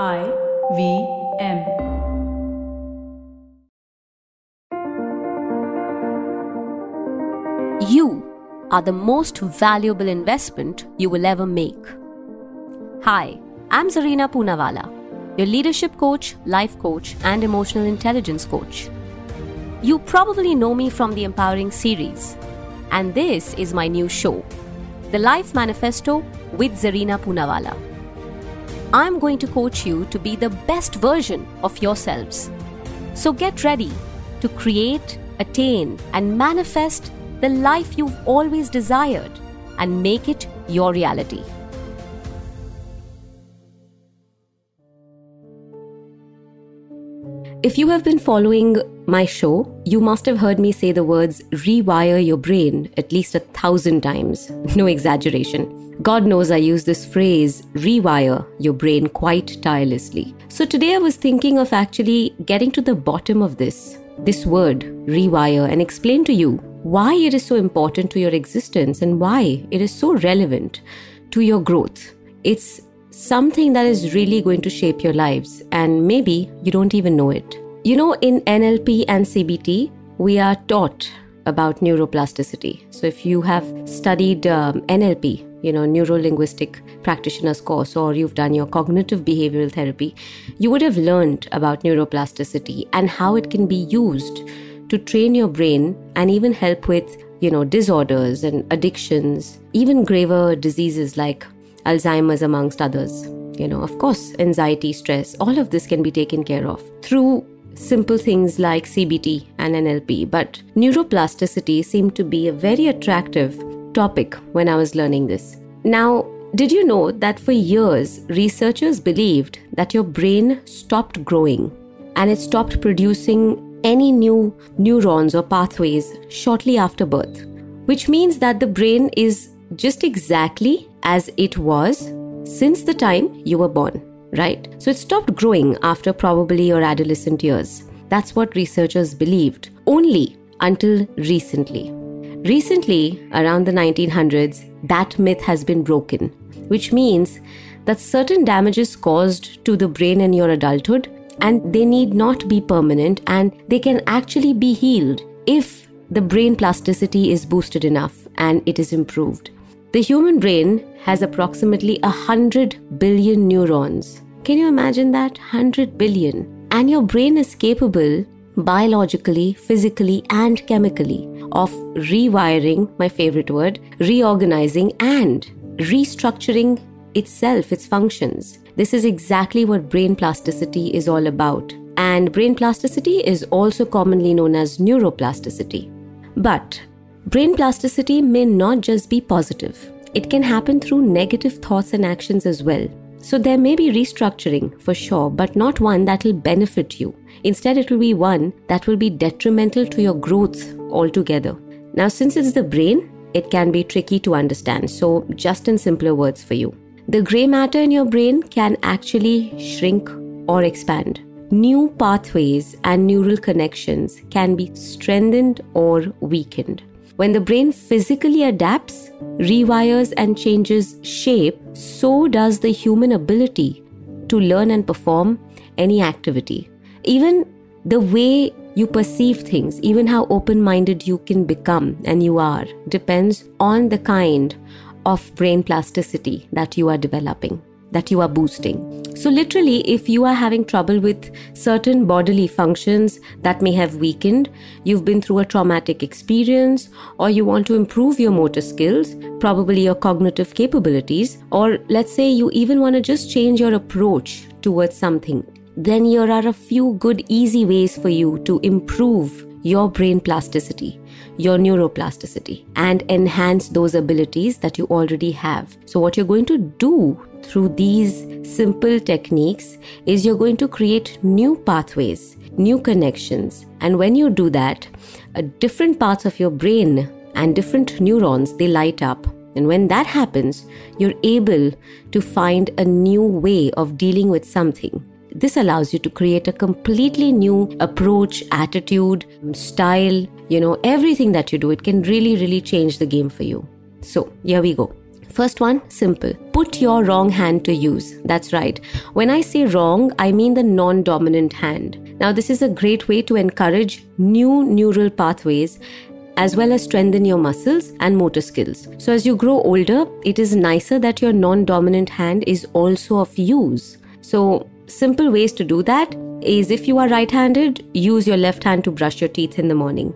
IVM. You are the most valuable investment you will ever make. Hi, I'm Zarina Poonawalla, your leadership coach, life coach, and emotional intelligence coach. You probably know me from the Empowering series, and this is my new show, The Life Manifesto with Zarina Poonawalla. I'm going to coach you to be the best version of yourselves. So get ready to create, attain, and manifest the life you've always desired and make it your reality. If you have been following my show, you must have heard me say the words rewire your brain at least 1,000 times. No exaggeration. God knows I use this phrase, rewire your brain, quite tirelessly. So today I was thinking of actually getting to the bottom of this word, rewire, and explain to you why it is so important to your existence and why it is so relevant to your growth. It's something that is really going to shape your lives, and maybe you don't even know it. You know, in NLP and CBT, we are taught about neuroplasticity. So if you have studied NLP, neuro-linguistic practitioner's course, or you've done your cognitive behavioral therapy, you would have learned about neuroplasticity and how it can be used to train your brain and even help with, disorders and addictions, even graver diseases like Alzheimer's, amongst others. Of course, anxiety, stress, all of this can be taken care of through simple things like CBT and NLP. But neuroplasticity seemed to be a very attractive topic when I was learning this. Now, did you know that for years, researchers believed that your brain stopped growing and it stopped producing any new neurons or pathways shortly after birth, which means that the brain is just exactly as it was since the time you were born, right? So it stopped growing after probably your adolescent years. That's what researchers believed, only until recently. Recently, around the 1900s, that myth has been broken, which means that certain damages caused to the brain in your adulthood, and they need not be permanent, and they can actually be healed if the brain plasticity is boosted enough and it is improved. The human brain has approximately 100 billion neurons. Can you imagine that? 100 billion. And your brain is capable biologically, physically, and chemically of rewiring, my favorite word, reorganizing and restructuring itself, its functions. This is exactly what brain plasticity is all about. And brain plasticity is also commonly known as neuroplasticity. But brain plasticity may not just be positive. It can happen through negative thoughts and actions as well. So there may be restructuring for sure, but not one that will benefit you. Instead, it will be one that will be detrimental to your growth altogether. Now, since it's the brain, it can be tricky to understand. So just in simpler words for you, the gray matter in your brain can actually shrink or expand. New pathways and neural connections can be strengthened or weakened. When the brain physically adapts, rewires, and changes shape, so does the human ability to learn and perform any activity. Even the way you perceive things, even how open-minded you can become and you are, depends on the kind of brain plasticity that you are developing, that you are boosting. So literally, if you are having trouble with certain bodily functions that may have weakened, you've been through a traumatic experience, or you want to improve your motor skills, probably your cognitive capabilities, or let's say you even want to just change your approach towards something, then here are a few good easy ways for you to improve your brain plasticity, your neuroplasticity, and enhance those abilities that you already have. So what you're going to do through these simple techniques is you're going to create new pathways, new connections. And when you do that, different parts of your brain and different neurons, they light up. And when that happens, you're able to find a new way of dealing with something. This allows you to create a completely new approach, attitude, style, everything that you do. It can really, really change the game for you. So here we go. First one, simple. Put your wrong hand to use. That's right. When I say wrong, I mean the non-dominant hand. Now, this is a great way to encourage new neural pathways as well as strengthen your muscles and motor skills. So as you grow older, it is nicer that your non-dominant hand is also of use. So simple ways to do that is if you are right-handed, use your left hand to brush your teeth in the morning.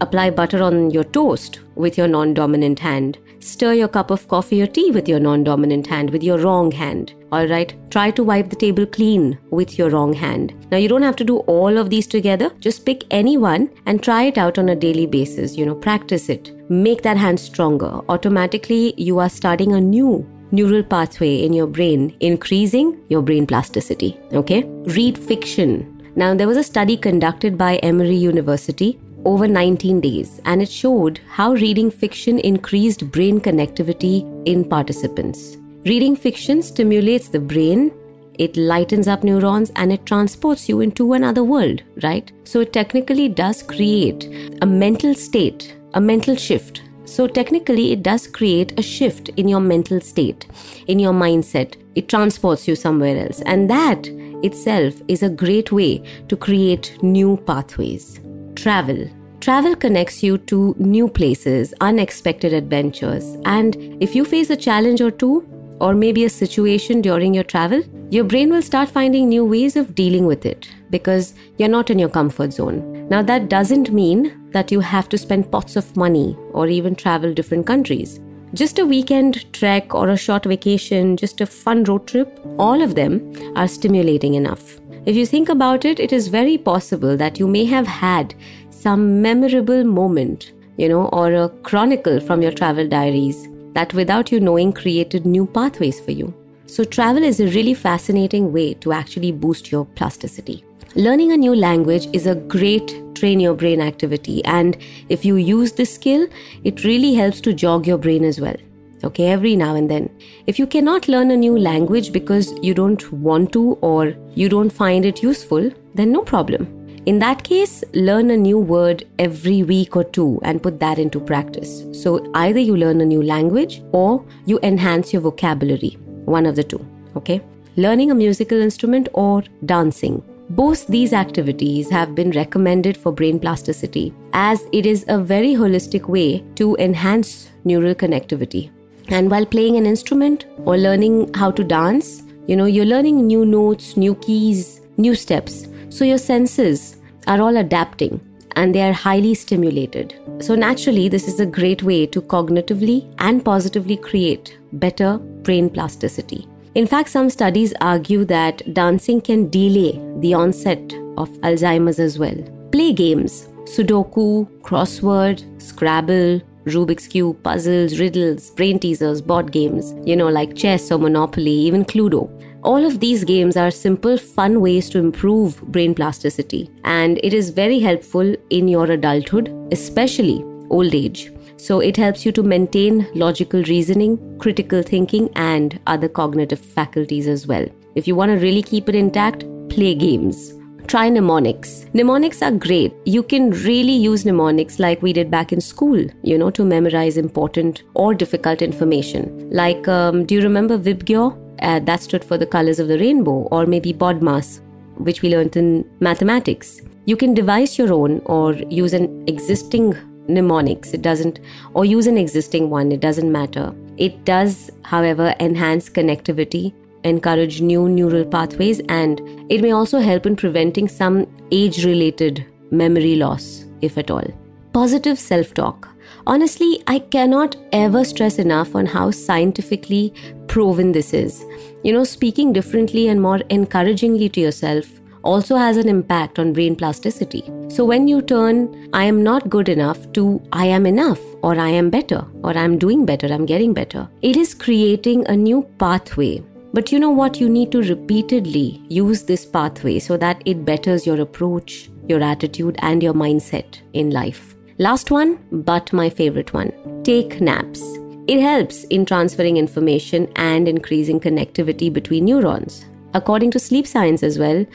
Apply butter on your toast with your non-dominant hand. Stir your cup of coffee or tea with your non-dominant hand, with your wrong hand. All right. Try to wipe the table clean with your wrong hand. Now, you don't have to do all of these together. Just pick any one and try it out on a daily basis. You know, practice it. Make that hand stronger. Automatically, you are starting a new neural pathway in your brain, increasing your brain plasticity. Okay. Read fiction. Now, there was a study conducted by Emory University over 19 days, and it showed how reading fiction increased brain connectivity in participants. Reading fiction stimulates the brain, it lightens up neurons, and it transports you into another world, right? So it technically does create a mental state, a mental shift. So technically, it does create a shift in your mental state, in your mindset. It transports you somewhere else. And that itself is a great way to create new pathways. Travel. Travel connects you to new places, unexpected adventures. And if you face a challenge or two, or maybe a situation during your travel, your brain will start finding new ways of dealing with it because you're not in your comfort zone. Now, that doesn't mean that you have to spend pots of money or even travel different countries. Just a weekend trek or a short vacation, just a fun road trip, all of them are stimulating enough. If you think about it, it is very possible that you may have had some memorable moment, you know, or a chronicle from your travel diaries that without you knowing created new pathways for you. So travel is a really fascinating way to actually boost your plasticity. Learning a new language is a great train your brain activity. And if you use this skill, it really helps to jog your brain as well. Okay, every now and then. If you cannot learn a new language because you don't want to or you don't find it useful, then no problem. In that case, learn a new word every week or two and put that into practice. So either you learn a new language or you enhance your vocabulary. One of the two. Okay, learning a musical instrument or dancing. Both these activities have been recommended for brain plasticity as it is a very holistic way to enhance neural connectivity. And while playing an instrument or learning how to dance, you know, you're learning new notes, new keys, new steps. So your senses are all adapting and they are highly stimulated. So naturally, this is a great way to cognitively and positively create better brain plasticity. In fact, some studies argue that dancing can delay the onset of Alzheimer's as well. Play games, Sudoku, crossword, Scrabble, Rubik's Cube, puzzles, riddles, brain teasers, board games, you know, like chess or Monopoly, even Cluedo. All of these games are simple, fun ways to improve brain plasticity. And it is very helpful in your adulthood, especially old age. So it helps you to maintain logical reasoning, critical thinking, and other cognitive faculties as well. If you want to really keep it intact, play games. Try mnemonics. Mnemonics are great. You can really use mnemonics like we did back in school, you know, to memorize important or difficult information. Like, do you remember VIBGYOR? That stood for the colors of the rainbow, or maybe Bodmas, which we learned in mathematics. You can devise your own or use an existing mnemonics. Use an existing one. It doesn't matter. It does, however, enhance connectivity, encourage new neural pathways, and it may also help in preventing some age-related memory loss, if at all. Positive self-talk. Honestly, I cannot ever stress enough on how scientifically proven this is. You know, speaking differently and more encouragingly to yourself also has an impact on brain plasticity. So when you turn I am not good enough to I am enough, or I am better, or I am doing better, I am getting better, it is creating a new pathway. But you know what? You need to repeatedly use this pathway so that it betters your approach, your attitude, and your mindset in life. Last one, but my favorite one. Take naps. It helps in transferring information and increasing connectivity between neurons. According to sleep science as well,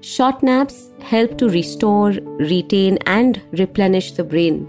short naps help to restore, retain, and replenish the brain.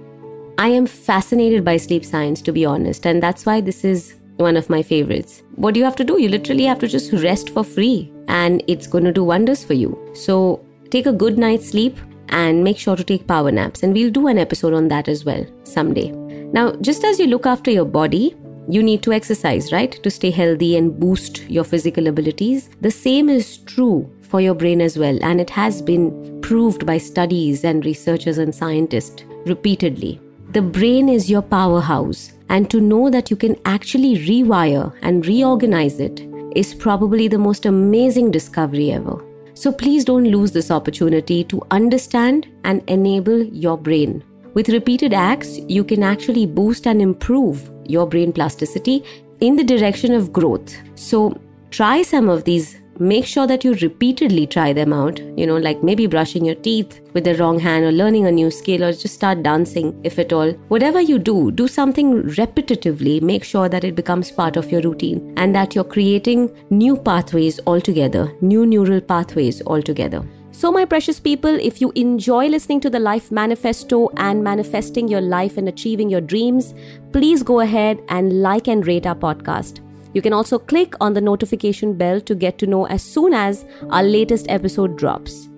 I am fascinated by sleep science, to be honest, and that's why this is one of my favorites. What do you have to do? You literally have to just rest for free, and it's going to do wonders for you. So take a good night's sleep and make sure to take power naps. And we'll do an episode on that as well someday. Now, just as you look after your body, you need to exercise, right? To stay healthy and boost your physical abilities. The same is true for your brain as well. And it has been proved by studies and researchers and scientists repeatedly. The brain is your powerhouse. And to know that you can actually rewire and reorganize it is probably the most amazing discovery ever. So please don't lose this opportunity to understand and enable your brain. With repeated acts, you can actually boost and improve your brain plasticity in the direction of growth. So try some of these. Make sure that you repeatedly try them out, like maybe brushing your teeth with the wrong hand or learning a new skill or just start dancing if at all. Whatever you do, do something repetitively. Make sure that it becomes part of your routine and that you're creating new pathways altogether, new neural pathways altogether. So my precious people, if you enjoy listening to The Life Manifesto and manifesting your life and achieving your dreams, please go ahead and like and rate our podcast. You can also click on the notification bell to get to know as soon as our latest episode drops.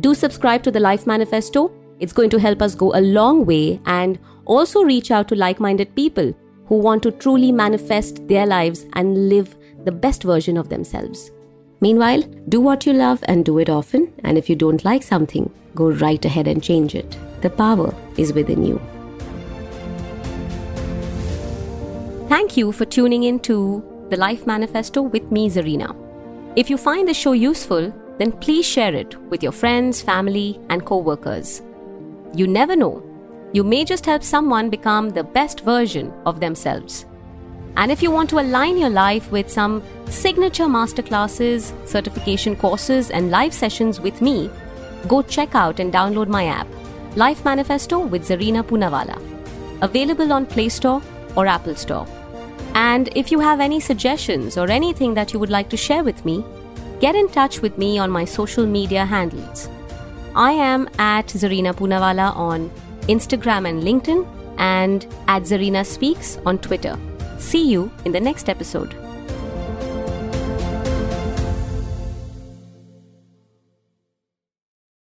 Do subscribe to The Life Manifesto. It's going to help us go a long way, and also reach out to like-minded people who want to truly manifest their lives and live the best version of themselves. Meanwhile, do what you love and do it often. And if you don't like something, go right ahead and change it. The power is within you. Thank you for tuning in to The Life Manifesto with me, Zarina. If you find the show useful, then please share it with your friends, family, and co-workers. You never know, you may just help someone become the best version of themselves. And if you want to align your life with some signature masterclasses, certification courses, and live sessions with me, go check out and download my app, Life Manifesto with Zarina Poonawalla, available on Play Store or Apple Store. And if you have any suggestions or anything that you would like to share with me, get in touch with me on my social media handles. I am at Zarina Poonawalla on Instagram and LinkedIn, and at Zarina Speaks on Twitter. See you in the next episode.